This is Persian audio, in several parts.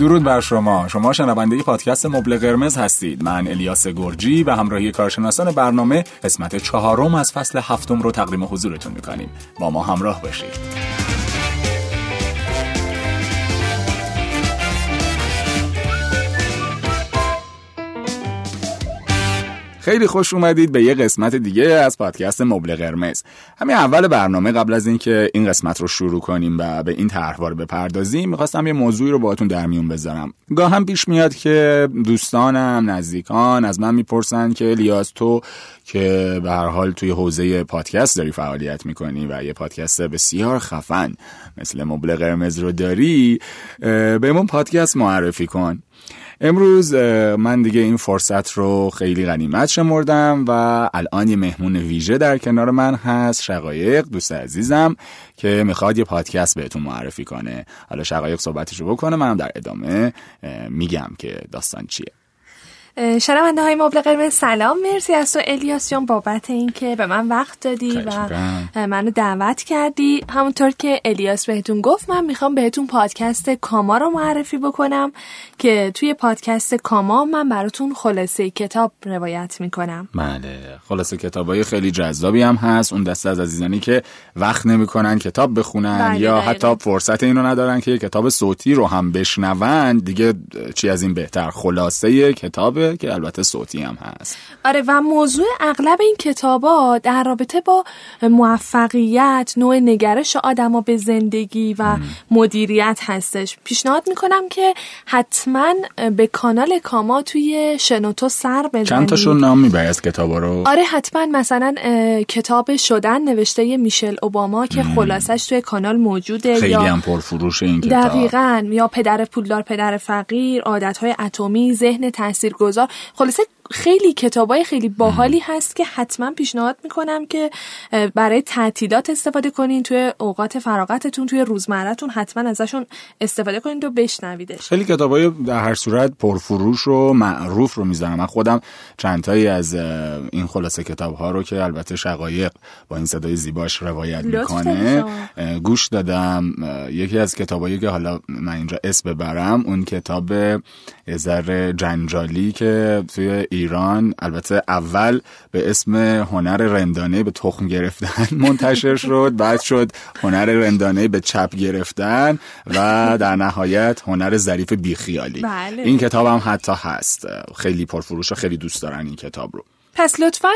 درود بر شما. شما شنونده پادکست مبل قرمز هستید. من الیاس گورجی به همراهی کارشناسان برنامه قسمت 4 از فصل 7 رو تقدیم حضورتون می‌کنیم. با ما همراه باشید. خیلی خوش اومدید به یه قسمت دیگه از پادکست مبل قرمز. همین اول برنامه قبل از اینکه این قسمت رو شروع کنیم و به این طرحواره بپردازیم، می‌خواستم یه موضوعی رو باهاتون در میون بذارم. گاهم پیش میاد که دوستانم، نزدیکان از من میپرسن که الیاس تو که به هر حال توی حوزه پادکست داری فعالیت می‌کنی و یه پادکست بسیار خفن مثل مبل قرمز رو داری، بهمون پادکست معرفی کن. امروز من دیگه این فرصت رو خیلی غنیمت شمردم و الان یه مهمون ویژه در کنار من هست، شقایق دوست عزیزم که میخواد یه پادکست بهتون معرفی کنه. حالا شقایق صحبتش رو بکنه، منم در ادامه میگم که داستان چیه. شنونده های مبل قرمز سلام، مرسی از تو الیاس جان بابت این که به من وقت دادی و منو دعوت کردی. همونطور که الیاس بهتون گفت، من میخوام بهتون پادکست کاما رو معرفی بکنم که توی پادکست کاما من براتون خلاصه کتاب روایت میکنم. بله، خلاصه کتابای خیلی جذابی هم هست. اون دسته از عزیزانی که وقت نمیکنن کتاب بخونن یا حتی فرصت اینو ندارن که کتاب صوتی رو هم بشنون، دیگه چی از این بهتر. خلاصه کتاب که البته صوتی هم هست. آره، و موضوع اغلب این کتابا در رابطه با موفقیت، نوع نگرش آدما به زندگی و مدیریت هستش. پیشنهاد میکنم که حتما به کانال کاما توی شنوتو سر بزنید. چند تاشون نام میبری از کتابا رو؟ آره حتما، مثلا کتاب شدن نوشته میشل اوباما که خلاصش توی کانال موجوده، خیلی یا هم پرفروش این کتاب. دقیقاً، یا پدر پولدار پدر فقیر، عادت‌های اتمی، ذهن تاثیرگذار. خلاصه خیلی کتابای خیلی باحالی هست که حتما پیشنهاد میکنم که برای تعطیلات استفاده کنین، توی اوقات فراغتتون، توی روزمرهتون حتما ازشون استفاده کنین و بشنویدش. خیلی کتابای در هر صورت پرفروش و معروف رو میذارم. من خودم چند تایی از این خلاصه کتاب‌ها رو که البته شقایق با این صدای زیباش روایت میکنه گوش دادم. یکی از کتابایی که حالا من اینجا اسم ببرم، اون کتاب زر جنجالی که توی ایران البته اول به اسم هنر رندانه به تخم گرفتن منتشر شد، بعد شد هنر رندانه به چپ گرفتن و در نهایت هنر ظریف بیخیالی. بله. این کتاب هم حتی هست، خیلی پرفروش و خیلی دوست دارن این کتاب رو. پس لطفاً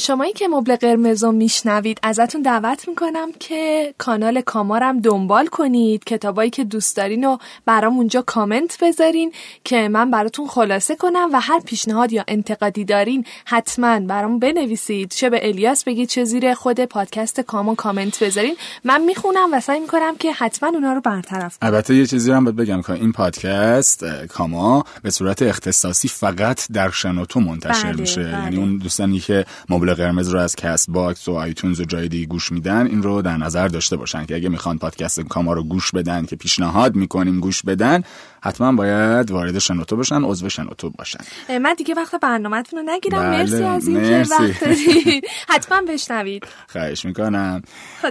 شمایی که مبل قرمز رو میشنوید ازتون دعوت میکنم که کانال کامارم دنبال کنید، کتابایی که دوست دارین رو برام اونجا کامنت بذارین که من براتون خلاصه کنم و هر پیشنهاد یا انتقادی دارین حتماً برام بنویسید، چه به الیاس بگید چه زیر خود پادکست کاما کامنت بذارین، من میخونم و سعی میکنم که حتماً اونا رو برطرف کنم. البته یه چیزی رو هم بگم که این پادکست کاما به صورت اختصاصی فقط در شنوتو منتشر میشه. یعنی اون دوستانی که مبل قرمز رو از کست باکس و آیتونز و جای دیگه گوش میدن، این رو در نظر داشته باشن که اگه میخوان پادکست کاما رو گوش بدن که پیشنهاد میکنیم گوش بدن، حتما باید وارد شنوتو بشن، عضو شنوتو باشن. من دیگه وقت برنامه‌تون رو نگیرم. بله، مرسی از اینکه وقت دادید. حتما بشنوید. خواهش میکنم.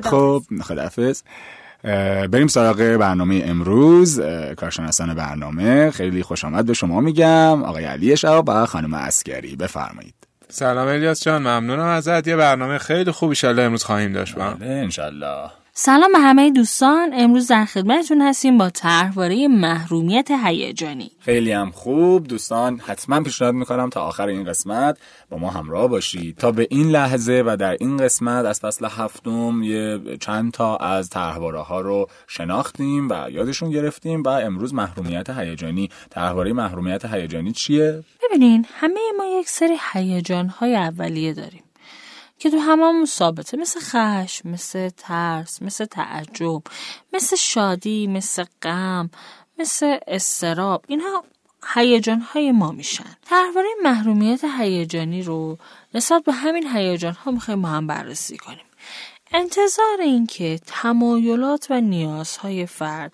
خب خداحافظ. بریم سراغ برنامه امروز. کارشناسان برنامه خیلی خوش آمد به شما میگم، آقای علی شهاب و خانم عسگری، بفرمایید. سلام الیاس جان، ممنونم ازت. یه برنامه خیلی خوب ان شاء الله امروز خواهیم داشت. بله ان شاء الله. سلام به همه دوستان، امروز در خدمتتون هستیم با طرحواره محرومیت هیجانی. خیلی هم خوب دوستان، حتما پیشنهاد میکنم تا آخر این قسمت با ما همراه باشید تا به این لحظه و در این قسمت از فصل 7 یه چند تا از طرحواره ها رو شناختیم و یادشون گرفتیم و امروز محرومیت هیجانی. طرحواره محرومیت هیجانی چیه؟ ببینین همه ما یک سری هیجان های اولیه داریم که تو هممون ثابته، مثل خشم، مثل ترس، مثل تعجب، مثل شادی، مثل غم، مثل اضطراب. اینها هیجان‌های ما میشن. طرحواره محرومیت هیجانی رو نسبت به همین هیجان‌ها می‌خوایم با هم بررسی کنیم. انتظار این که تمایلات و نیازهای فرد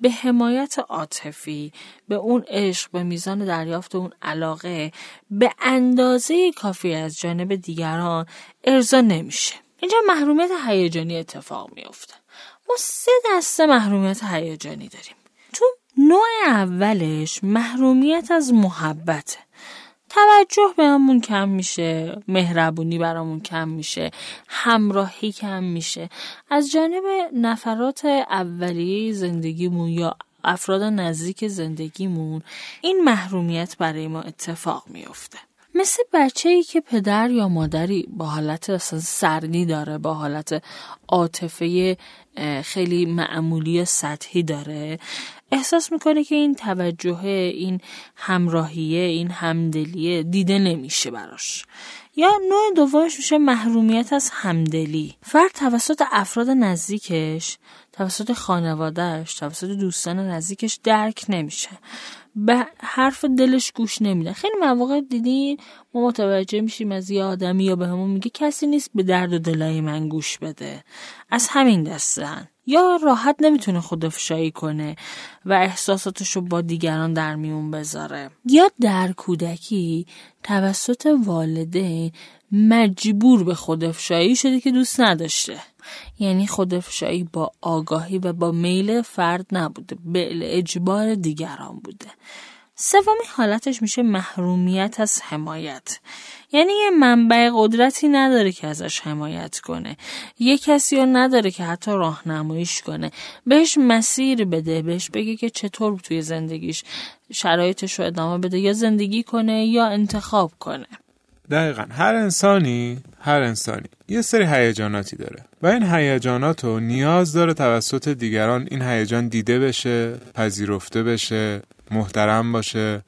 به حمایت عاطفی، به اون عشق، به میزان دریافت اون علاقه به اندازه کافی از جانب دیگران ارضا نمیشه. اینجا محرومیت هیجانی اتفاق میفته. ما 3 دسته محرومیت هیجانی داریم. تو نوع اولش محرومیت از محبته. توجه بهمون کم میشه، مهربونی برامون کم میشه، همراهی کم میشه. از جانب نفرات اولیه زندگیمون یا افراد نزدیک زندگیمون این محرومیت برای ما اتفاق میفته. مثل بچه‌ای که پدر یا مادری با حالت اصلا سردی داره، با حالت عاطفه خیلی معمولی سطحی داره، احساس میکنه که این توجهه، این همراهیه، این همدلیه دیده نمیشه براش. یا نوع دومش میشه محرومیت از همدلی. فرد توسط افراد نزدیکش، توسط خانوادهش، توسط دوستان نزدیکش درک نمیشه، به حرف دلش گوش نمیده. خیلی مواقع دیدین ما متوجه میشیم از یه آدمی یا به همون میگه کسی نیست به درد و دلای من گوش بده، از همین دستن. یا راحت نمیتونه خودافشایی کنه و احساساتشو با دیگران در میون بذاره. یا در کودکی توسط والدین مجبور به خودافشایی شده که دوست نداشته. یعنی خودافشایی با آگاهی و با میل فرد نبوده، به اجبار دیگران بوده. سومی حالتش میشه محرومیت از حمایت. یعنی یه منبع قدرتی نداره که ازش حمایت کنه، یه کسی رو نداره که حتی راهنماییش کنه، بهش مسیر بده، بهش بگه که چطور توی زندگیش شرایطش رو ادامه بده، یا زندگی کنه یا انتخاب کنه. دقیقاً هر انسانی یه سری هیجاناتی داره و این هیجانات رو نیاز داره توسط دیگران این هیجان دیده بشه، پذیرفته بشه، محترم باشه،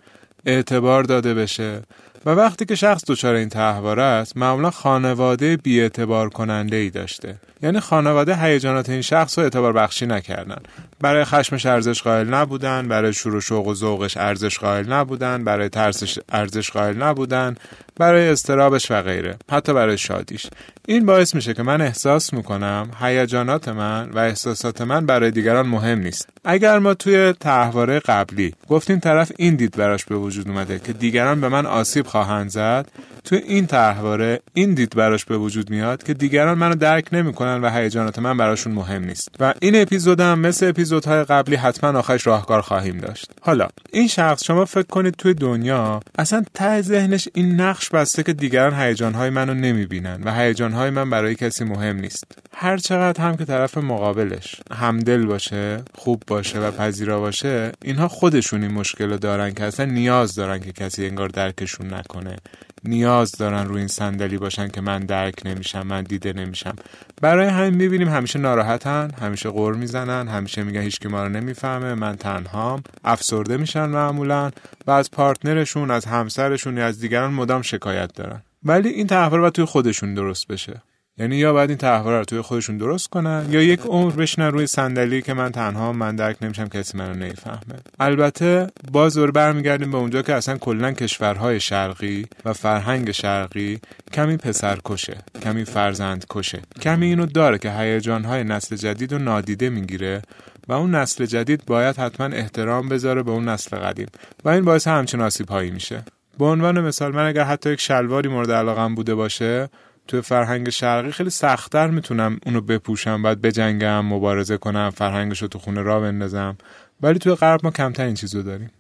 اعتبار داده بشه. و وقتی که شخص دچار این طرحواره است، معمولا خانواده بی‌اعتبار کننده ای داشته. یعنی خانواده هیجانات این شخص رو اعتبار بخشی نکردن، برای خشمش ارزش قائل نبودن، برای شور و شوق و ذوقش ارزش قائل نبودن، برای ترسش ارزش قائل نبودن، برای اضطرابش و غیره، حتی برای شادیش. این باعث میشه که من احساس میکنم هیجانات من و احساسات من برای دیگران مهم نیست. اگر ما توی طرحواره قبلی گفتیم طرف این دید براش به وجود اومده که دیگران به من آسیب خواهند زد، توی این طرحواره این دید براش به وجود میاد که دیگران منو درک نمیکنن و هیجانات من براشون مهم نیست. و این اپیزودم مثل اپیزودهای قبلی حتما آخرش راهکار خواهیم داشت. حالا این شخص، شما فکر کنید توی دنیا اصلا ته ذهنش این نقش بسته که دیگران هیجانهای منو نمیبینن و هیجانهای من برای کسی مهم نیست. هر چقدر هم که طرف مقابلش همدل باشه، خوب باشه و پذیرا باشه، اینها خودشون این مشکل رو دارن که اصلا نیاز دارن که کسی انگار درکشون نکنه، نیاز دارن روی این صندلی باشن که من درک نمیشم، من دیده نمیشم. برای همین میبینیم همیشه ناراحتن، همیشه غر میزنن، همیشه میگن هیچ کی ما رو نمیفهمه، من تنهام، افسرده میشن معمولا و از پارتنرشون، از همسرشون یا از دیگران مدام شکایت دارن. ولی این طرحواره باید توی خودشون درست بشه. یعنی یا باید این طرحواره رو توی خودشون درست کنن یا یک عمر بشینن روی صندلی که من تنها، من درک نمیشم، کسی منو نمیفهمه. البته باز دور برمیگردیم به اونجا که اصلا کلا کشورهای شرقی و فرهنگ شرقی کمی پسرکشه، کمی فرزندکشه، کمی اینو داره که هیجانهای نسل جدید رو نادیده میگیره و اون نسل جدید باید حتما احترام بذاره به اون نسل قدیم و این باعث همچین آسیب‌هایی میشه. به عنوان مثال، من اگر حتی یک شلواری مورد علاقه‌ام بوده باشه، توی فرهنگ شرقی خیلی سخت‌تر میتونم اونو بپوشم، بعد بجنگم، مبارزه کنم، فرهنگشو تو خونه راه بندازم. ولی توی غرب ما کمتر این چیزو داریم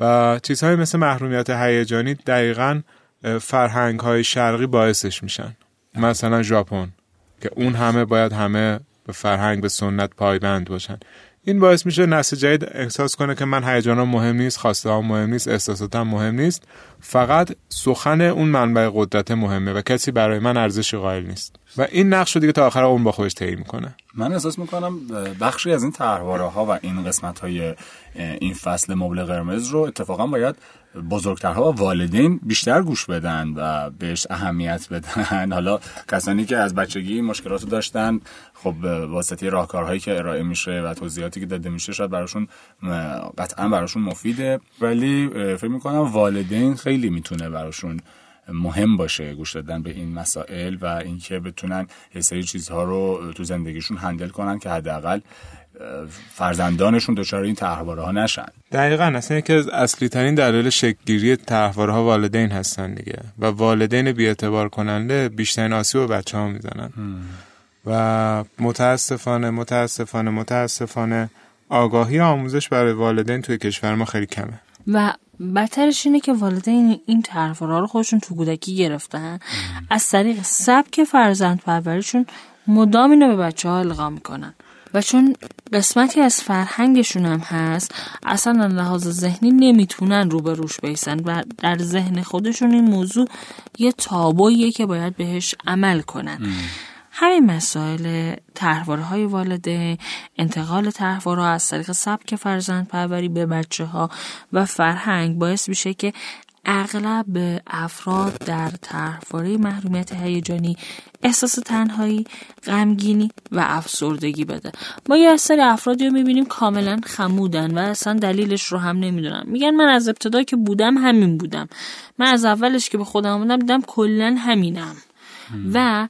و چیزهای مثل محرومیت هیجانی دقیقاً فرهنگ‌های شرقی باعثش میشن. مثلا ژاپن که اون همه باید همه به فرهنگ، به سنت پایبند باشن، این باعث میشه نسل جدید احساس کنه که من هیجانم مهم نیست، خواسته‌ام مهم نیست، احساساتم مهم نیست، فقط سخن اون منبع قدرت مهمه و کسی برای من ارزشی قائل نیست و این نقش رو دیگه تا آخر عمر با خودش طی میکنه. من احساس میکنم بخشی از این طرحواره‌ها و این قسمت‌های این فصل مبل قرمز رو اتفاقا باید بزرگترها و والدین بیشتر گوش بدن و بهش اهمیت بدن. حالا کسانی که از بچگی مشکلاتو داشتن، خب واسطه راهکارهایی که ارائه میشه و توضیحاتی که داده میشه شاید براشون، قطعا براشون مفیده، ولی فکر میکنم والدین خیلی میتونه براشون مهم باشه گوش دادن به این مسائل و اینکه بتونن یه سری چیزها رو تو زندگیشون هندل کنن که حداقل فرزندانشون دچار این طرحواره‌ها نشن. دقیقاً، اصلا یکی از اصلی ترین دلایل شکل‌گیری طرحواره‌ها والدین هستن دیگه و والدین بی‌اعتبار کننده بیشترین آسیب رو بچه‌ها میزنن و متاسفانه آگاهی آموزش برای والدین توی کشور ما خیلی کمه و بدترش اینه که والدین این طرحواره رو خودشون تو کودکی گرفتن، از طریق سبک فرزندپروریشون مدام اینو به بچه‌ها القا میکنن و چون قسمتی از فرهنگشون هم هست، اصلا لحاظ ذهنی نمیتونن رو به روش بیسن و در ذهن خودشون این موضوع یه تابویه که باید بهش عمل کنن. همین مسائل طرحواره‌های والدین، انتقال طرحواره از طریق سبک فرزندپروری به بچه‌ها و فرهنگ باعث میشه که اغلب افراد در طرحواره محرومیت هیجانی احساس تنهایی، غمگینی و افسردگی بده. ما یه سری افرادی رو میبینیم کاملا خمودن و اصلا دلیلش رو هم نمیدونن. میگن من از ابتدا که بودم همین بودم، من از اولش که به خودم بودم دیدم کلا همینم. و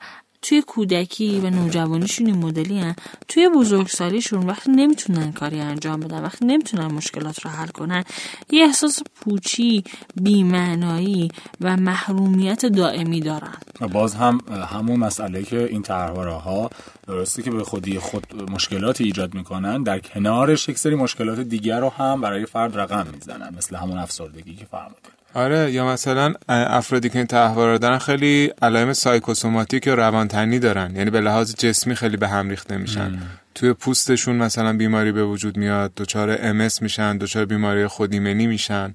توی کودکی و نوجوانیشون این مدلی هن. توی بزرگسالیشون وقتی نمیتونن کاری انجام بدن، وقتی نمیتونن مشکلات رو حل کنن، یه احساس پوچی، بی‌معنایی و محرومیت دائمی دارن. باز هم همون مسئله که این طرحواره‌ها درسته که به خودی خود مشکلاتی ایجاد میکنن، در کنارش یک سری مشکلات دیگر رو هم برای فرد رقم میزنن، مثل همون افسردگی که فرمودید. آره، یا مثلا افرادی که این طرحواره دارن خیلی علائم سایکوسوماتیک یا روانتنی دارن، یعنی به لحاظ جسمی خیلی به هم ریخته میشن. توی پوستشون مثلا بیماری به وجود میاد، دچار MS میشن، دچار بیماری خودایمنی میشن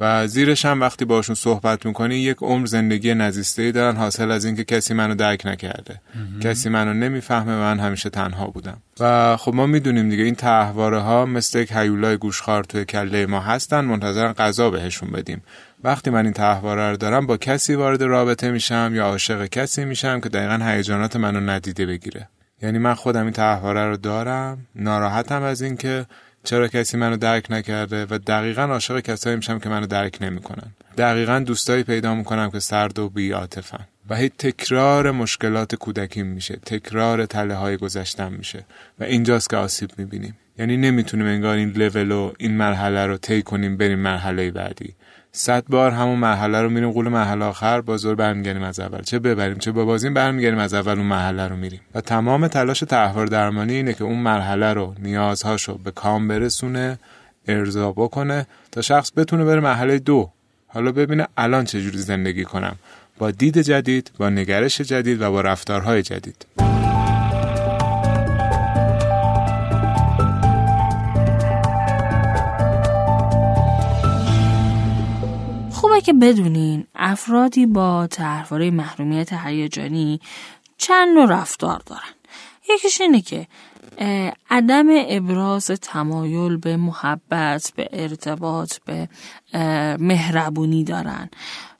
و زیرش هم وقتی باشون صحبت میکنی یک عمر زندگی نزیسته‌ای دارن حاصل از اینکه کسی منو درک نکرده، کسی منو نمیفهمه، من همیشه تنها بودم. و خب ما میدونیم دیگه این طرحواره ها مثل یک هیولای گوشخوار توی کله ما هستن، منتظرن غذا بهشون بدیم. وقتی من این طرحواره رو دارم با کسی وارد رابطه میشم یا عاشق کسی میشم که دقیقاً هیجانات منو ندیده بگیره. یعنی من خودم این طرحواره رو دارم، ناراحتم از این که چرا کسی منو درک نکرده و دقیقاً عاشق کسایی میشم که منو درک نمیکنن. دقیقاً دوستایی پیدا میکنم که سرد و بی‌عاطفن. و هی تکرار مشکلات کودکیم میشه، تکرار تله‌های گذشته‌ام میشه و اینجاست که آسیب میبینیم. یعنی نمیتونیم انگار این لول و این مرحله رو طی کنیم بریم مرحله بعدی. 100 بار همون مرحله رو میریم، قول مرحله آخر بازور برمیگردیم از اول، چه ببریم چه ببازیم برمیگردیم از اول اون مرحله رو میریم. و تمام تلاش طرحواره درمانی اینه که اون مرحله رو، نیازهاشو به کام برسونه، ارضا بکنه تا شخص بتونه بره مرحله 2. حالا ببینه الان چه جوری زندگی کنم، با دید جدید، با نگرش جدید و با رفتارهای جدید. که بدونین افرادی با طرحواره محرومیت هیجانی چند نوع رفتار دارن. یکیش اینه که عدم ابراز تمایل به محبت، به ارتباط، به مهربونی دارن.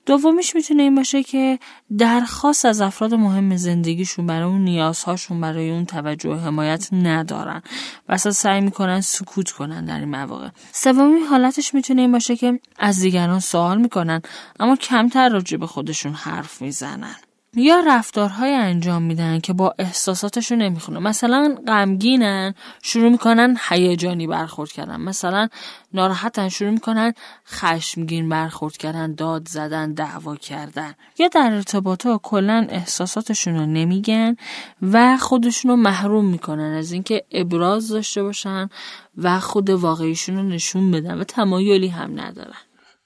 دومیش میتونه این باشه که درخواست از افراد مهم زندگیشون برای اون نیازهاشون، برای اون توجه و حمایت ندارن و اصلا سعی میکنن سکوت کنن در این مواقع. سومی حالتش میتونه این باشه که از دیگران سوال میکنن اما کمتر راجع به خودشون حرف میزنن. یا رفتارهای انجام میدن که با احساساتشون نمیخونه. مثلا غمگینن، شروع میکنن هیجانی برخورد کردن. مثلا ناراحتن، شروع میکنن خشمگین برخورد کردن، داد زدن، دعوا کردن. یا در ارتباطات کلا احساساتشون رو نمیگن و خودشون رو محروم میکنن از اینکه ابراز داشته باشن و خود واقعیشون رو نشون بدن و تمایلی هم ندارن.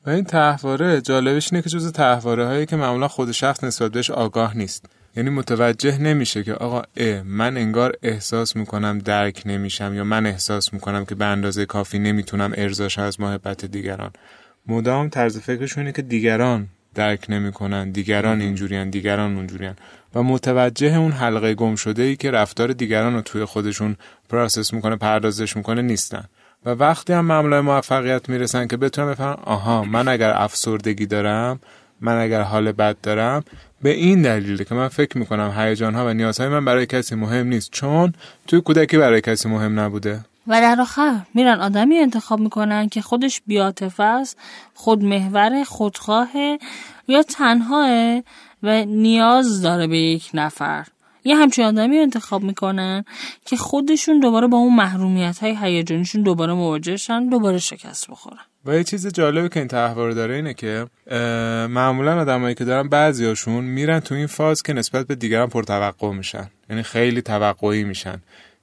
و این طرحواره جالبش اینه که جزو طرحواره هایی که معمولا خود شخص نسبت بهش آگاه نیست. یعنی متوجه نمیشه که آقا من انگار احساس میکنم درک نمیشم، یا من احساس میکنم که به اندازه کافی نمیتونم ارضاش از محبت دیگران. مدام طرز فکرشون اینه که دیگران درک نمیکنن، دیگران اینجوریان، دیگران اونجوریان، و متوجه اون حلقه گم شده ای که رفتار دیگران رو توی خودشون پروسس میکنه، پردازش میکنه، نیستن. و وقتی هم معامله موفقیت میرسن که بتونم بفهمم آها من اگر افسردگی دارم، من اگر حال بد دارم، به این دلیله که من فکر میکنم هیجان ها و نیازهای من برای کسی مهم نیست، چون توی کودکی برای کسی مهم نبوده. و در آخر میرن آدمی انتخاب میکنن که خودش بی‌عاطفه است، خودمحور، خودخواه یا تنهاه و نیاز داره به یک نفر. یه همچین آدمی انتخاب میکنن که خودشون دوباره با اون محرومیت های هیجانیشون دوباره مواجه شن، دوباره شکست بخورن. و یه چیز جالبی که این طرحواره داره اینه که معمولا آدمایی که دارن بعضیاشون میرن تو این فاز که نسبت به دیگران پرتوقع میشن، یعنی خیلی توقعی میشن.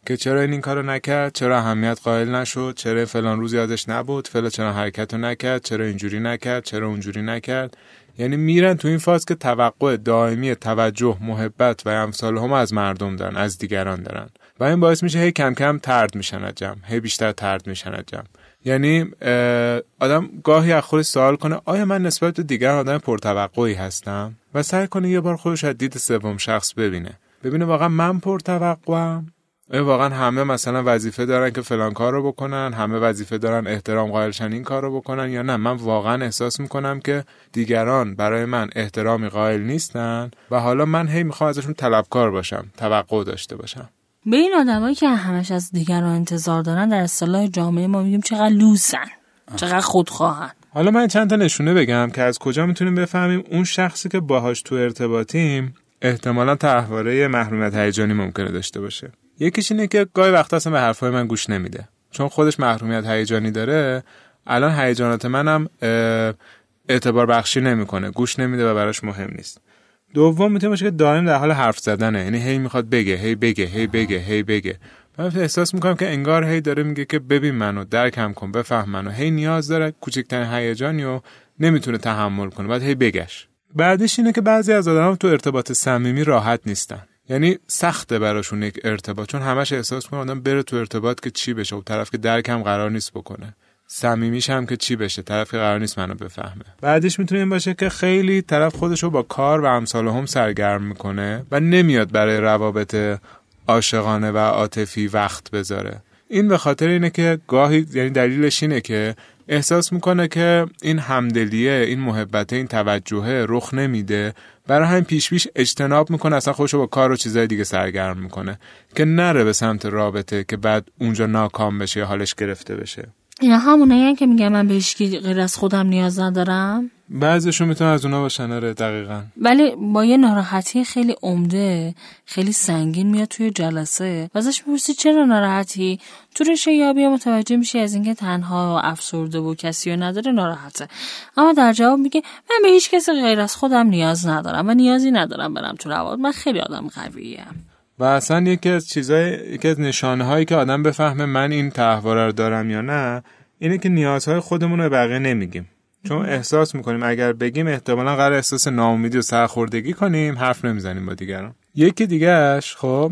که چرا این کارو نکرد، چرا اهمیت قائل نشد، چرا فلان روز یادش نبود، فلان چرا حرکتو نکرد، چرا اینجوری نکرد، چرا اونجوری نکرد. یعنی میرن تو این فاز که توقع دائمی توجه، محبت و امثال هم از مردم دارن، از دیگران دارن و این باعث میشه هی کم کم ترد میشن از جمع، هی بیشتر ترد میشن از جمع. یعنی آدم گاهی از خودش سوال کنه آیا من نسبت به دیگران آدم پرتوقعی هستم و سعی کنه یه بار خودش از دید سوم شخص ببینه واقعا من پرتوقعم؟ واقعا همه مثلا وظیفه دارن که فلان کار رو بکنن، همه وظیفه دارن احترام قائلشن این کار رو بکنن، یا نه من واقعا احساس میکنم که دیگران برای من احترامی قائل نیستن و حالا من هی میخوام ازشون طلبکار باشم، توقع داشته باشم. به این آدمایی که همش از دیگران انتظار دارن در اصطلاح جامعه ما میگیم چقدر لوسن، چقدر خودخواهن. حالا من چند تا نشونه بگم که از کجا میتونیم بفهمیم اون شخصی که باهاش تو ارتباطیم احتمالاً طرحواره محرومیت هیجانی ممکنه داشته باشه. یکیش اینه که گاهی وقتا اصلا به حرفای من گوش نمیده، چون خودش محرومیت هیجانی داره. الان هیجانات منم اعتبار بخشی نمیکنه، گوش نمیده و براش مهم نیست. دوم میتونه باشه که دائم در حال حرف زدنه، یعنی هی میخواد بگه هی بگه هی بگه هی بگه. من احساس میکنم که انگار هی داره میگه که ببین منو، درکم کن، بفهم منو. هی نیاز داره کوچکترین هیجانیو نمیتونه تحمل کنه، بعد هی بگش. بعدش اینه که بعضی از آدما تو ارتباط صمیمی راحت نیستن، یعنی سخته براشون یک ارتباط، چون همش احساس می‌کنه آدم بره تو ارتباط که چی بشه، اون طرف که درکم قرار نیست بکنه، صمیمیش هم که چی بشه، طرف که قرار نیست منو بفهمه. بعدش میتونه این باشه که خیلی طرف خودش رو با کار و امثال هم سرگرم میکنه و نمیاد برای روابط عاشقانه و عاطفی وقت بذاره. این به خاطر اینه که گاهی، یعنی دلیلش اینه که احساس میکنه که این همدلیه، این محبت، این توجهه رخ نمیده، برای همین پیش اجتناب میکنه، اصلا خودشو با کار و چیزای دیگه سرگرم میکنه که نره به سمت رابطه که بعد اونجا ناکام بشه یا حالش گرفته بشه. اینا همونایی که میگم من بهش غیر از خودم نیاز ندارم. بعضیشون میتونه از اونا باشن. آره دقیقاً. ولی با یه ناراحتی خیلی عمده، خیلی سنگین میاد توی جلسه و ازش میپرسی چرا ناراحتی؟ تو رشیابی متوجه میشه از اینکه تنها و افسرده و کسی رو نداره، ناراحته. اما در جواب میگه من به هیچ کسی غیر از خودم نیاز ندارم و نیازی ندارم برم تو روابط، من خیلی آدم قوی‌ام. و اصلا یکی از نشانه‌هایی که آدم بفهمه من این طرحواره رو دارم یا نه، اینه که نیازهای خودمون رو بقیه نمیگیم، چون احساس میکنیم اگر بگیم احتمالاً قرار احساس ناامیدی و سرخوردگی کنیم، حرف نمیزنیم با دیگران. یکی دیگهش خب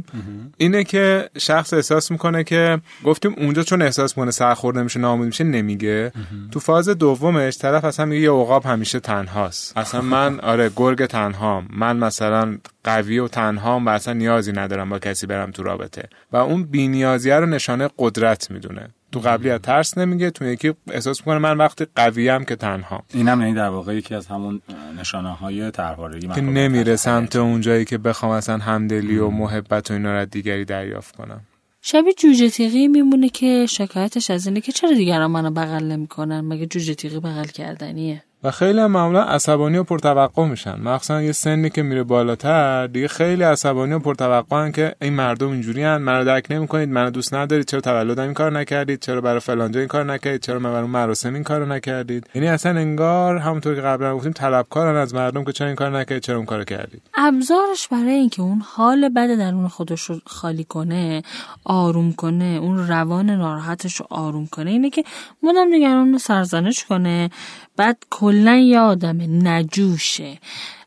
اینه که شخص احساس میکنه که گفتیم اونجا چون احساس میکنه سرخورده میشه، ناامید میشه، نمیگه. تو فاز دومش طرف اصلا میگه یه عقاب همیشه تنهاست، اصلا من آره گرگ تنهام، من مثلا قوی و تنهام و اصلا نیازی ندارم با کسی برم تو رابطه، و اون بی‌نیازیه رو نشانه قدرت میدونه. تو قبلی از ترس نمیگه، تو یکی احساس میکنه من وقتی قویم که تنها. اینم یعنی در واقع یکی از همون نشانه‌های طرحوارگی که نمیره سمت اونجایی که بخوام اصلا همدلی و محبت و اینا رو دیگری دریافت کنم. شبیه جوجه تیغی میمونه که شکایتش از اینه که چرا دیگران منو بغل نمیکنن، مگه جوجه تیغی بغل کردنیه؟ و خیلی هم معمولا عصبانی و پرتوقع میشن، مخصوصا یه سنی که میره بالاتر دیگه خیلی عصبانی و پرتوقعن که این مردم اینجوری ان، منو درک نمیکنید، منو دوست ندارید، چرا تولدم این کارو نکردید، چرا برای فلانجا این کارو نکردید، چرا من برای مراسم این کارو نکردید. یعنی اصلا انگار همونطور که قبلا گفتیم طلبکارن از مردم که چرا این کارو نکردید، چرا اون کارو کردید. ابزارش برای اینکه اون حال بد درون خودش رو خالی کنه، آروم کنه، اون روان ناراحتش رو آروم کنه، اینه که مدام دیگرانو سرزنش کنه. بعد کلن یه آدم نجوشه،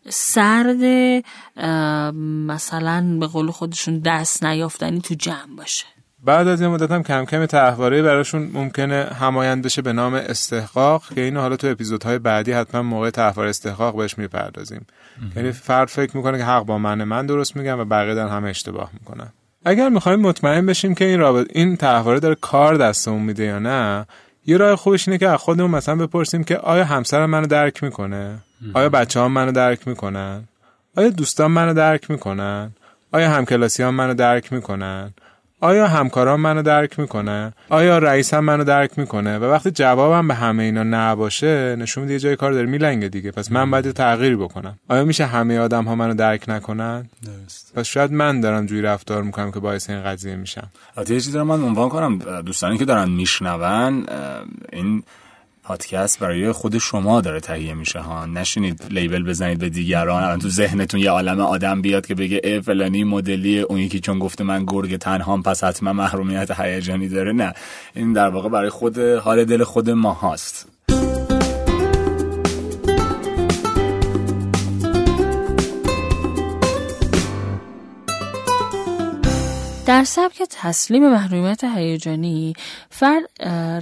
سرد، مثلا به قول خودشون دست نیافتنی تو جمع باشه. بعد از یه مدت هم کم کم طرحواره براشون ممکنه همایندشه به نام استحقاق، که اینو حالا تو اپیزودهای بعدی حتما موقع طرحواره استحقاق بهش میپردازیم. یعنی فرد فکر میکنه که حق با منه، من درست میگم و بقیه در همه اشتباه میکنن. اگر میخوایم مطمئن بشیم که این طرحواره داره کار دستمون میده یا نه، یه راه خوبش اینه که از خودمون مثلا بپرسیم که آیا همسرم منو درک میکنه؟ آیا بچه‌هام منو درک میکنن؟ آیا دوستان منو درک میکنن؟ آیا همکلاسیام منو درک میکنن؟ آیا همکارام منو درک میکنه؟ آیا رئیسم منو درک میکنه؟ و وقتی جوابم به همه اینا نباشه، نشون میده یه جای کار داره میلنگه دیگه. پس من باید تغییری بکنم. آیا میشه همه آدم‌ها منو درک نکنن؟ درست. پس شاید من دارم جوری رفتار میکنم که باعث این قضیه میشم. البته چیزی رو من عنوان کنم، دوستانی که دارن میشنون این پادکست برای خود شما داره تهیه میشه ها، نشینید لیبل بزنید به دیگران. الان تو ذهنتون یه عالمه آدم بیاد که بگه ای فلانی مدلیه، اون یکی چون گفته من گرگ تنهام پس حتما محرومیت هیجانی داره. نه، این در واقع برای خود حال دل خود ما هاست. در سبک تسلیم محرومیت هیجانی، فرد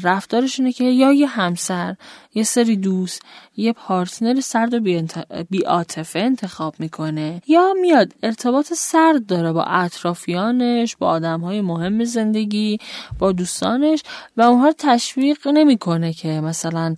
رفتارش اینه که یا یه همسر، یه سری دوست، یه پارتنر سرد و بی‌عاطفه انتخاب میکنه، یا میاد ارتباط سرد داره با اطرافیانش، با آدمهای مهم زندگی، با دوستانش، و اونها رو تشویق نمیکنه که مثلا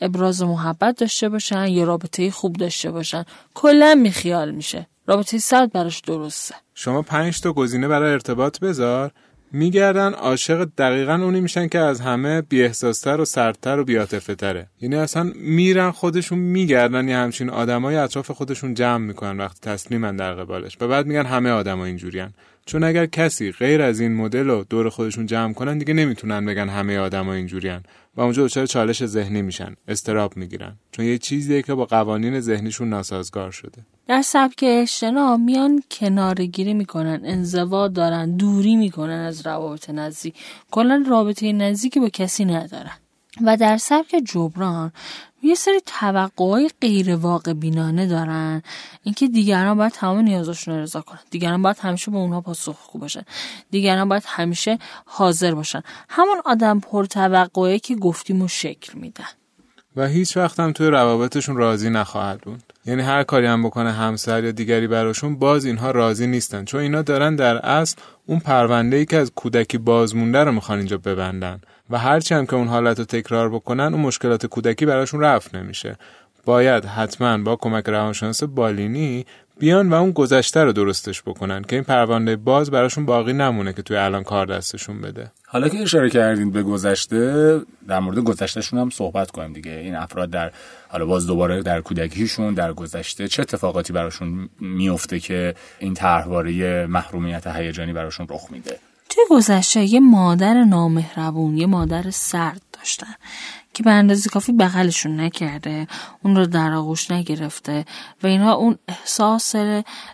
ابراز محبت داشته باشن یا رابطه خوب داشته باشن. کلا میخیال میشه رابطه سرد براش درسته. شما 5 تا گزینه برای ارتباط بذار، میگردن عاشق دقیقاً اونی میشن که از همه بی‌احساس‌تر و سردتر و بی‌عاطفه‌تره. یعنی اصلا میرن خودشون میگردن یه همچین آدمای اطراف خودشون جمع میکنن وقتی تسلیمن در قبالش، و بعد میگن همه آدما اینجوریان. چون اگر کسی غیر از این مدل رو دور خودشون جمع کنن دیگه نمیتونن بگن همه آدما اینجوریان و اونجا دچار چالش ذهنی میشن، استراب میگیرن، چون یه چیزیه که با قوانین ذهنیشون ناسازگار شده. در سبک اجتناب میان کناره‌گیری میکنن، انزوا دارن، دوری میکنن از روابط نزدیک، کلا رابطه نزدیکی با کسی ندارن. و در سبک جبران یه سری توقعهای غیر واقع بینانه دارن، اینکه دیگران باید تمام نیازشون رو رضا کنن، دیگران باید همیشه به اونها پاسخگو باشن، دیگران باید همیشه حاضر باشن. همون آدم پرتوقعی که گفتیمو شکل میدن و هیچ وقت هم توی روابطشون راضی نخواهد بود. یعنی هر کاری هم بکنه همسر یا دیگری براشون، باز اینها راضی نیستن، چون اینا دارن در اصل اون پرونده‌ای که از کودکی باز مونده رو میخوان اینجا ببندن، و هرچی هم که اون حالت رو تکرار بکنن اون مشکلات کودکی براشون رفع نمیشه. باید حتما با کمک روانشناس بالینی بیان و اون گذشته رو درستش بکنن که این پرونده باز براشون باقی نمونه که توی الان کار دستشون بده. حالا که اشاره کردین به گذشته، در مورد گذشتهشون هم صحبت کنیم دیگه. این افراد در حالا باز دوباره در کودکیشون، در گذشته چه اتفاقاتی براشون میفته که این طرحواره محرومیت هیجانی براشون رخ میده؟ توی گذشته یه مادر نامهربون، یه مادر سرد داشتن که به اندازه کافی بغلشون نکرده، اون رو در آغوش نگرفته، و اینها اون احساس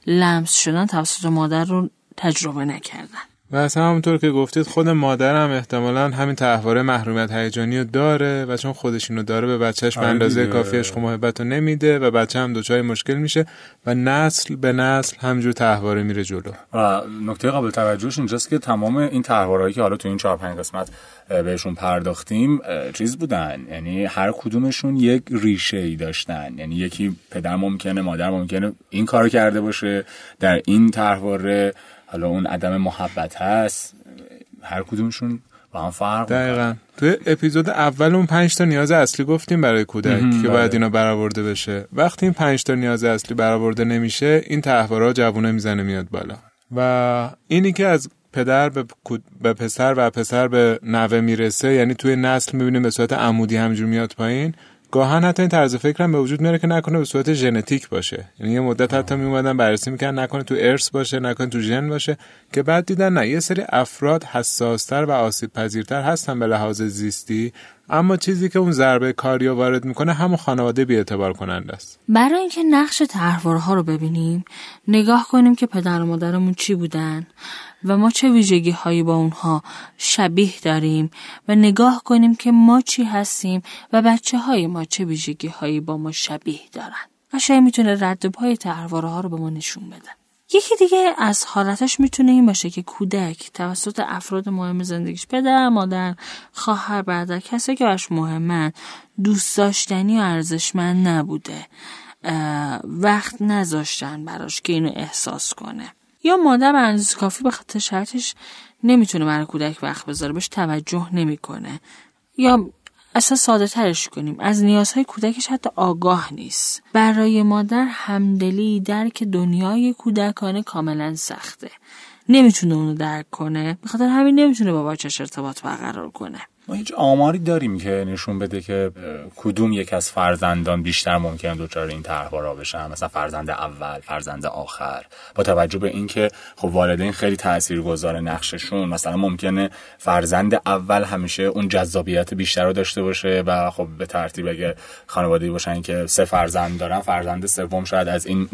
لمس شدن توسط مادر رو تجربه نکردن. و اصلا همونطور که گفتید خود مادرم احتمالاً همین طرحواره محرومیت هیجانی رو داره، و چون خودش اینو داره به بچهش به اندازه کافی عشق و محبت رو نمیده و بچه هم دوچار مشکل میشه و نسل به نسل همینجور طرحواره میره جلو. و نکته قابل توجهش اینجاست که تمام این طرحوارهایی که حالا تو این 4-5 قسمت بهشون پرداختیم چیز بودن، یعنی هر کدومشون یک ریشه‌ای داشتن. یعنی یکی پدر ممکنه، مادر ممکنه این کارو کرده باشه، در این طرحواره حالا اون عدم محبت هست، هر کدومشون با هم فرق دقیقاً. تو اپیزود اول اون 5 تا نیاز اصلی گفتیم برای کودک که باید اینا برآورده بشه. وقتی این 5 تا نیاز اصلی برآورده نمیشه، این طرحواره جوونه میزنه میاد بالا، و اینی که از پدر به پسر و پسر به نوه میرسه، یعنی توی نسل میبینیم به صورت عمودی همجور میاد پایین. گاهن حتی این طرز فکر هم به وجود میاره که نکنه به صورت ژنتیک باشه. یعنی یه مدت حتی میومدن بررسی میکردن نکنه تو ارث باشه، نکنه تو ژن باشه، که بعد دیدن نه، یه سری افراد حساستر و آسیب پذیرتر هستن به لحاظ زیستی، اما چیزی که اون ضربه کاریو وارد میکنه همون خانواده بی‌اعتبار کننده است. برای اینکه نقش طرحواره‌ها رو ببینیم، نگاه کنیم که پدر و مادرمون چی بودن و ما چه ویژگی هایی با اونها شبیه داریم، و نگاه کنیم که ما چی هستیم و بچه های ما چه ویژگی هایی با ما شبیه دارن. قشنگ میتونه ردپای طرحواره ها رو به ما نشون بده. یکی دیگه از حالتش میتونه این باشه که کودک توسط افراد مهم زندگیش، پدر، مادر، خواهر، برادر، کسی که براش مهمن، دوست داشتنی و ارزشمند نبوده، وقت نذاشتن براش که اینو احساس کنه. یا مادر به اندازه کافی به خاطر شرطش نمیتونه برای کودک وقت بذاره، بهش توجه نمیکنه، یا اصلا ساده ترش کنیم، از نیازهای کودکش حتی آگاه نیست. برای مادر همدلی، درک دنیای کودکانه کاملا سخته، نمیتونه اونو درک کنه، به خاطر همین نمیتونه با بچه‌ش ارتباط برقرار کنه. ما هیچ آماری داریم که نشون بده که کدوم یک از فرزندان بیشتر ممکنه دچار این طرحواره بشن؟ مثلا فرزند اول، فرزند آخر، با توجه به اینکه خب والدین خیلی تاثیرگذار نقششون، مثلا ممکنه فرزند اول همیشه اون جذابیت بیشتر رو داشته باشه و خب به ترتیب اگه خانواده‌ای باشن که سه فرزند دارن، فرزند سوم شاید از این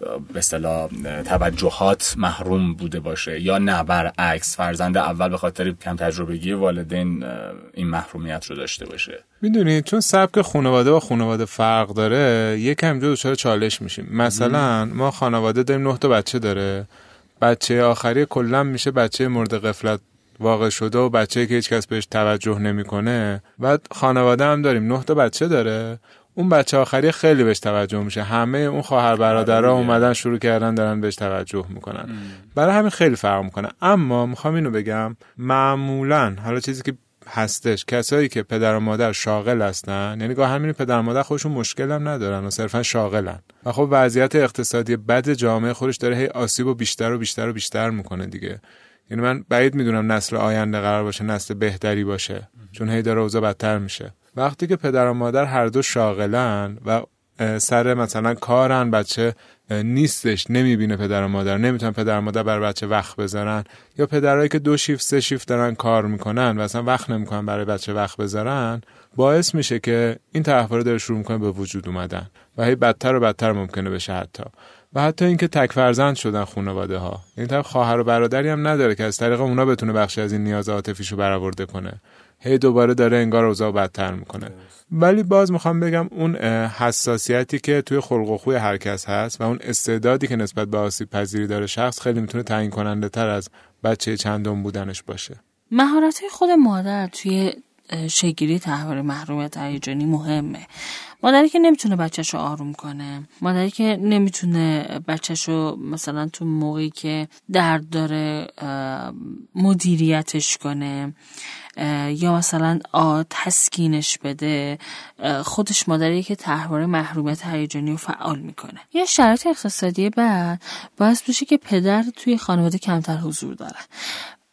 به اصطلاح توجهات محروم بوده باشه، یا نه برعکس فرزند اول به خاطر کم تجربگی والدین این محرومیت رو داشته باشه. میدونید چون سبک خانواده با خانواده فرق داره یکم دچار چالش میشیم. مثلا ما خانواده داریم 9 تا بچه داره، بچه آخری کلا میشه بچه مورد غفلت واقع شده و بچه‌ای که هیچ کس بهش توجه نمی‌کنه. بعد خانواده هم داریم 9 تا بچه داره، اون بچه آخری خیلی بهش توجه میشه، همه اون خواهر برادرها اومدن شروع کردن دارن بهش توجه میکنن. برای همین خیلی فرق میکنه. اما میخوام اینو بگم معمولا حالا چیزی که هستش، کسایی که پدر و مادر شاغل هستن، یعنی گاه همین پدر و مادر خودشون مشکل هم ندارن و صرفا شاغلن و خب وضعیت اقتصادی بد جامعه خودش داره هی آسیب و بیشتر میکنه دیگه. یعنی من بعید میدونم نسل آینده قرار باشه نسل بهتری باشه، چون هی داره اوضاع بدتر میشه. وقتی که پدر و مادر هر دو شاغلن و سر مثلا کارن، بچه نیستش، نمیبینه پدر و مادر، نمیتونن پدر و مادر بر بچه وقت بذارن، یا پدرایی که 2 شیفت 3 شیفت دارن کار میکنن و اصلا وقت نمیکنن برای بچه وقت بذارن، باعث میشه که این طرحواره داره شروع میکنه به وجود اومدن و هی بدتر و بدتر ممکنه بشه، حتی اینکه تک فرزند شدن خانواده ها، یعنی طرف خواهر و برادری هم نداره که از طریق اونا بتونه بخشی از این نیاز عاطفیشو برآورده کنه، هی دوباره داره انگار اوضاع بدتر میکنه. ولی باز میخوام بگم اون حساسیتی که توی خلق و خوی هر کس هست و اون استعدادی که نسبت به آسیب پذیری داره شخص، خیلی میتونه تعیین کننده تر از بچه چندم بودنش باشه. مهارت خود مادر توی شگیری طرحواره محرومیت هیجانی مهمه. مادری که نمیتونه بچه‌شو آروم کنه، مادری که نمیتونه بچه‌شو مثلا تو موقعی که درد داره مدیریتش کنه یا مثلا تسکینش بده، خودش مادری که طرحواره محرومیت هیجانی رو فعال میکنه. یه شرایط اقتصادی بعد باعث میشه که پدر توی خانواده کمتر حضور داره،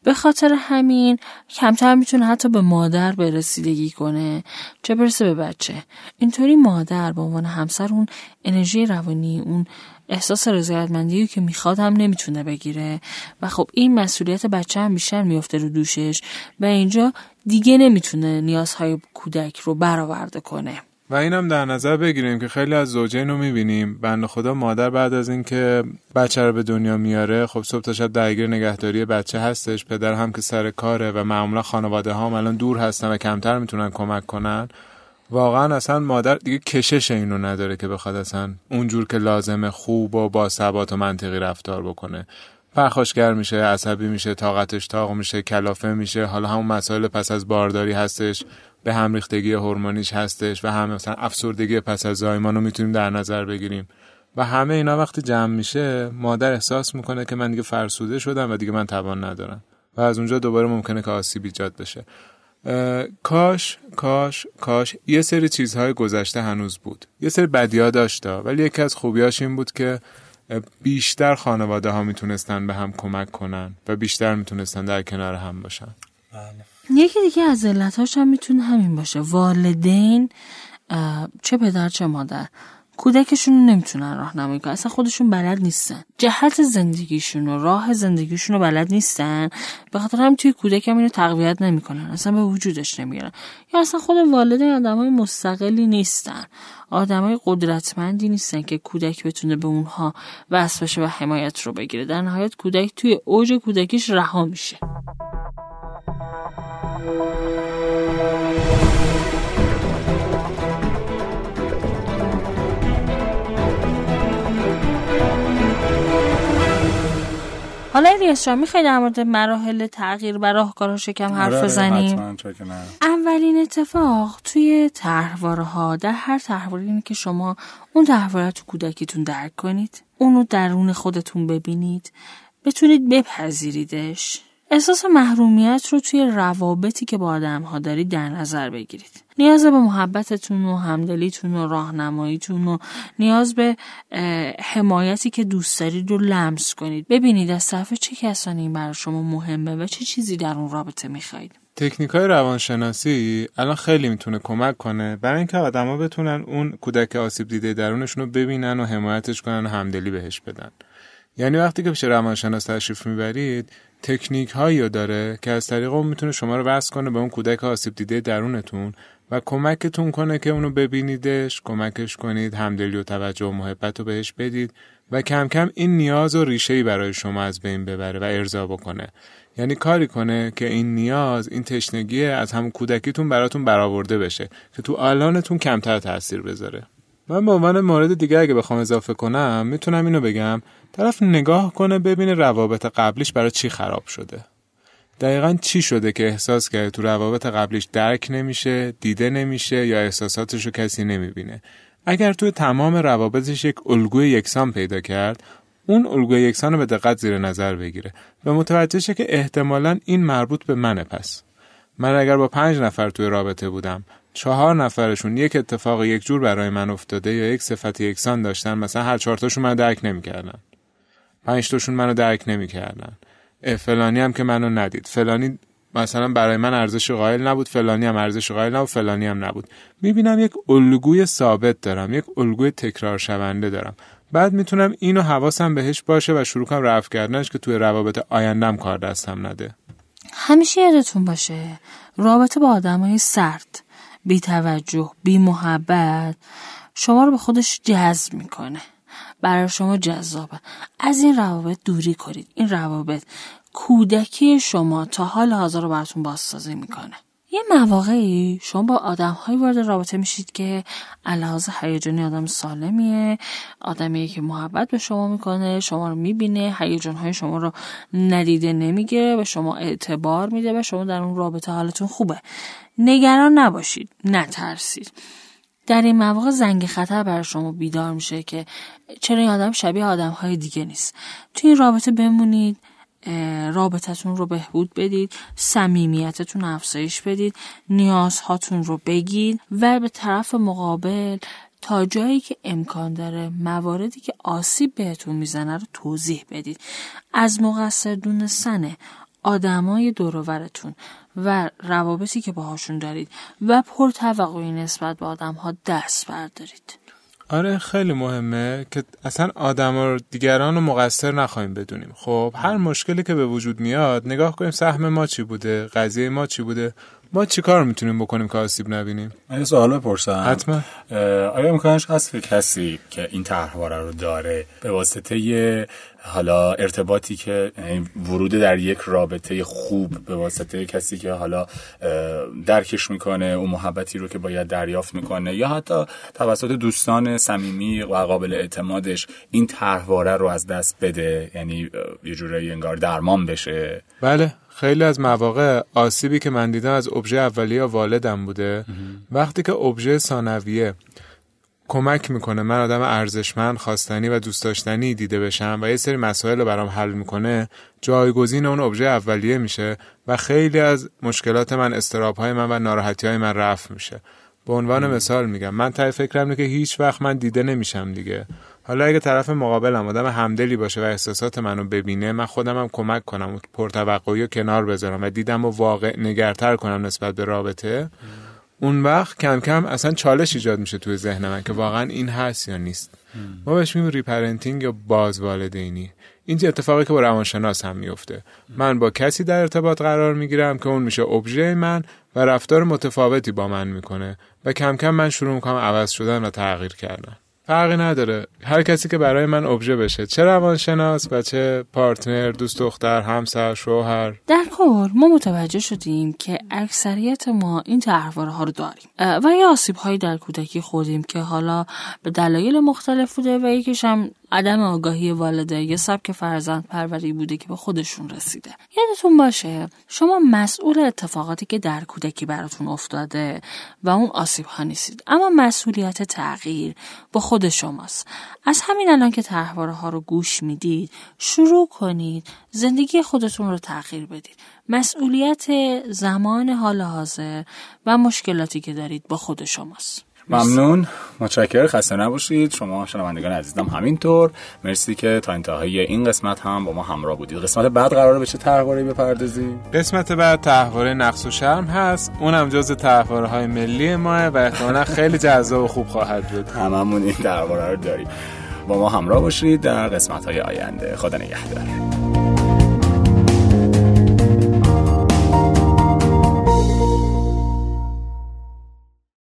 به خاطر همین کمتر میتونه حتی به مادر برسیدگی کنه، چه برسه به بچه. اینطوری مادر به عنوان همسر اون انرژی روانی، اون احساس رضایتمندی که میخواد هم نمیتونه بگیره و خب این مسئولیت بچه هم بیشتر میفته رو دوشش و اینجا دیگه نمیتونه نیازهای کودک رو برآورده کنه. و اینم در نظر بگیریم که خیلی از زوجین رو میبینیم بنده خدا مادر بعد از این که بچه رو به دنیا میاره، خب صبح تا شب درگیر نگهداری بچه هستش، پدر هم که سر کاره و معمولا خانواده ها هم الان دور هستن و کمتر میتونن کمک کنن. واقعا اصلا مادر دیگه کشش اینو نداره که بخواد اصلا اونجور که لازمه خوب و با ثبات و منطقی رفتار بکنه. پرخاشگر میشه، عصبی میشه، طاقتش طاق میشه، کلافه میشه. حالا همون مسائل پس از بارداری هستش، به هم ریختگی هورمونیش هستش و هم مثلا افسردگی پس از زایمان رو میتونیم در نظر بگیریم و همه اینا وقتی جمع میشه مادر احساس میکنه که من دیگه فرسوده شدم و دیگه من توان ندارم و از اونجا دوباره ممکنه که آسیب ایجاد بشه. کاش یه سری چیزهای گذشته هنوز بود، یه سری بدی‌ها داشت، ولی یکی از خوبیاش این بود که بیشتر خانواده ها میتونستن به هم کمک کنن و بیشتر میتونستن در کنار هم باشن. یکی دیگه از علتاش هم میتونه همین باشه، والدین چه پدر چه مادر کودکشون نمیتونن راهنمایی کنن، اصلا خودشون بلد نیستن جهت زندگیشون و راه زندگیشون رو بلد نیستن، به خاطر هم توی کودک هم اینو تقویت نمیکنن، اصلا به وجودش نمیارن، یا اصلا خود والدین آدمای مستقلی نیستن، آدمای قدرتمندی نیستن که کودک بتونه به اونها وصل بشه و حمایت رو بگیره. در نهایت کودک توی اوج کودکیش رها میشه. حالا الیاس جان میخوای در مورد مراحل تغییر و راهکارها شکم حرف بزنیم؟ اولین اتفاق توی طرحواره ها، در هر طرحواره، اینه که شما اون طرحواره تو کودکیتون درک کنید، اونو درون خودتون ببینید، بتونید بپذیریدش. احساس محرومیت رو توی روابطی که با آدم‌ها دارید در نظر بگیرید. نیاز به محبتتون و همدلیتون و راهنماییتون و نیاز به حمایتی که دوست دارید رو لمس کنید. ببینید از طرف چه کسانی برای شما مهمه و چه چیزی در اون رابطه می‌خواید. تکنیک‌های روانشناسی الان خیلی میتونه کمک کنه برای اینکه آدم‌ها بتونن اون کودک آسیب دیده درونشون رو ببینن و حمایتش کنن و همدلی بهش بدن. یعنی وقتی که پیش روانشناس تشریف میبرید، تکنیک‌هایی رو داره که از طریق اون میتونه شما رو وصل کنه به اون کودک آسیب دیده درونتون و کمکتون کنه که اونو ببینیدش، کمکش کنید، همدلی و توجه و محبت رو بهش بدید و کم کم این نیاز و ریشه‌ای برای شما از بین ببره و ارضا بکنه. یعنی کاری کنه که این نیاز، این تشنگی از همون کودکیتون براتون برآورده بشه که تو الانتون کمتر تاثیر بذاره. من به عنوان مورد دیگه اگه بخوام اضافه کنم، میتونم اینو بگم طرف نگاه کنه ببینه روابط قبلیش برای چی خراب شده. دقیقاً چی شده که احساس کرده تو روابط قبلیش درک نمیشه، دیده نمیشه یا احساساتشو کسی نمیبینه. اگر تو تمام روابطش یک الگوی یکسان پیدا کرد، اون الگوی یکسان رو به دقت زیر نظر بگیره و متوجه شه که احتمالاً این مربوط به منه. پس من اگر با 5 نفر توی رابطه بودم، 4 نفرشون یک اتفاق یک جور برای من افتاده یا یک صفت یکسان داشتن، مثلا هر 4تاشون منو درک نمی‌کردن، 5تاشون منو درک نمی‌کردن، فلانی هم که منو ندید، فلانی مثلا برای من ارزش قائل نبود، فلانی هم ارزش قائل نبود، فلانی هم نبود، می‌بینم یک الگوی ثابت دارم، یک الگوی تکرار شونده دارم. بعد میتونم اینو حواسم بهش باشه و شروع کنم رفع کردنش که توی روابط آیندم کار دستم نده. همیشه یادتون باشه رابطه با آدمای سرد، بی توجه، بی محبت شما رو به خودش جذب میکنه، برای شما جذابه. از این روابط دوری کنید. این روابط کودکی شما تا حال حاضر رو براتون بازسازی میکنه. یه مواقعی شما با آدم‌های وارد رابطه میشید که علاوه هیجانی آدم سالمیه، آدمیه که محبت به شما میکنه، شما رو میبینه، هیجان‌های شما رو ندیده نمیگیره، به شما اعتبار میده و شما در اون رابطه حالتون خوبه. نگران نباشید، نترسید. در این مواقع زنگ خطر برای شما بیدار میشه که چرا این آدم شبیه آدم‌های دیگه نیست. توی این رابطه بمونید، رابطتون رو بهبود بدید، صمیمیتتون افزایش بدید، نیازهاتون رو بگید و به طرف مقابل تا جایی که امکان داره مواردی که آسیب بهتون میزنه رو توضیح بدید. از مقصر دونستن آدمای دور و برتون و روابطی که باهاشون دارید و پرتوقعی نسبت به آدم‌ها دست بردارید. آره خیلی مهمه که اصلا آدم‌ها رو، دیگران رو مقصر نخواهیم بدونیم. خب هر مشکلی که به وجود میاد نگاه کنیم سهم ما چی بوده، قضیه ما چی بوده، ما چی کار میتونیم بکنیم که آسیب نبینیم. من یه سوال بپرسم حتما، آیا امکانش هست که کسی که این طرحواره رو داره به واسطه یه حالا ارتباطی که ورود در یک رابطه خوب به واسطه کسی که حالا درکش میکنه، اون محبتی رو که باید دریافت میکنه یا حتی توسط دوستان صمیمی و قابل اعتمادش، این طرحواره رو از دست بده؟ یعنی یه جورایی انگار درمان بشه. بله، خیلی از مواقع آسیبی که من دیدم از ابژه اولیه والدم بوده. وقتی که ابژه ثانویه کمک میکنه من آدم ارزشمند، خواستنی و دوست داشتنی دیده بشم و یه سری مسائل رو برام حل میکنه، جایگزین اون ابژه اولیه میشه و خیلی از مشکلات من، استراب‌های من و ناراحتی‌های من رفع میشه. به عنوان مثال میگم، من تا فکرم اینه که هیچ وقت من دیده نمیشم دیگه. حالا اگه طرف مقابلم آدم همدلی باشه و احساسات منو ببینه، من خودم هم کمک کنم و پرتوقعی رو کنار بذارم و دیدم و واقع نگرتر کنم نسبت به رابطه، اون وقت کم کم اصلا چالش ایجاد میشه توی ذهن من که واقعا این هست یا نیست. ما بهش میگیم ریپرنتینگ یا بازوالدینی. این اتفاقی که با روانشناس هم میفته. من با کسی در ارتباط قرار میگیرم که اون میشه ابژه من و رفتار متفاوتی با من میکنه و کم کم من شروع میکنم عوض شدن و تغییر کردن. فرقی نداره، هر کسی که برای من ابژه بشه، چه روانشناس و چه پارتنر، دوست دختر، همسر، شوهر. در کل ما متوجه شدیم که اکثریت ما این طرحواره ها رو داریم و یه آسیب هایی در کودکی خوردیم که حالا به دلایل مختلف بوده و یکیش هم عدم آگاهی والده یا سبک فرزندپروری بوده که به خودشون رسیده. یادتون باشه شما مسئول اتفاقاتی که در کودکی براتون افتاده و اون آسیب ها نیستید، اما مسئولیت تغییر با خود شماست. از همین الان که طرحواره ها رو گوش میدید، شروع کنید زندگی خودتون رو تغییر بدید. مسئولیت زمان حال حاضر و مشکلاتی که دارید با خود شماست. ممنون، متشکرم، خسته نباشید. شما شنوندگان عزیزم همینطور مرسی که تا انتهای این قسمت هم با ما همراه بودید. قسمت بعد قراره به چه طرحواره‌ای بپردازیم؟ قسمت بعد طرحواره نقص و شرم هست، اونم جز طرحواره‌های ملی ماه و احتمالاً خیلی جذاب و خوب خواهد بود. هممون این طرحواره رو داریم، با ما همراه باشید در قسمت‌های آینده. خدا نگهدار.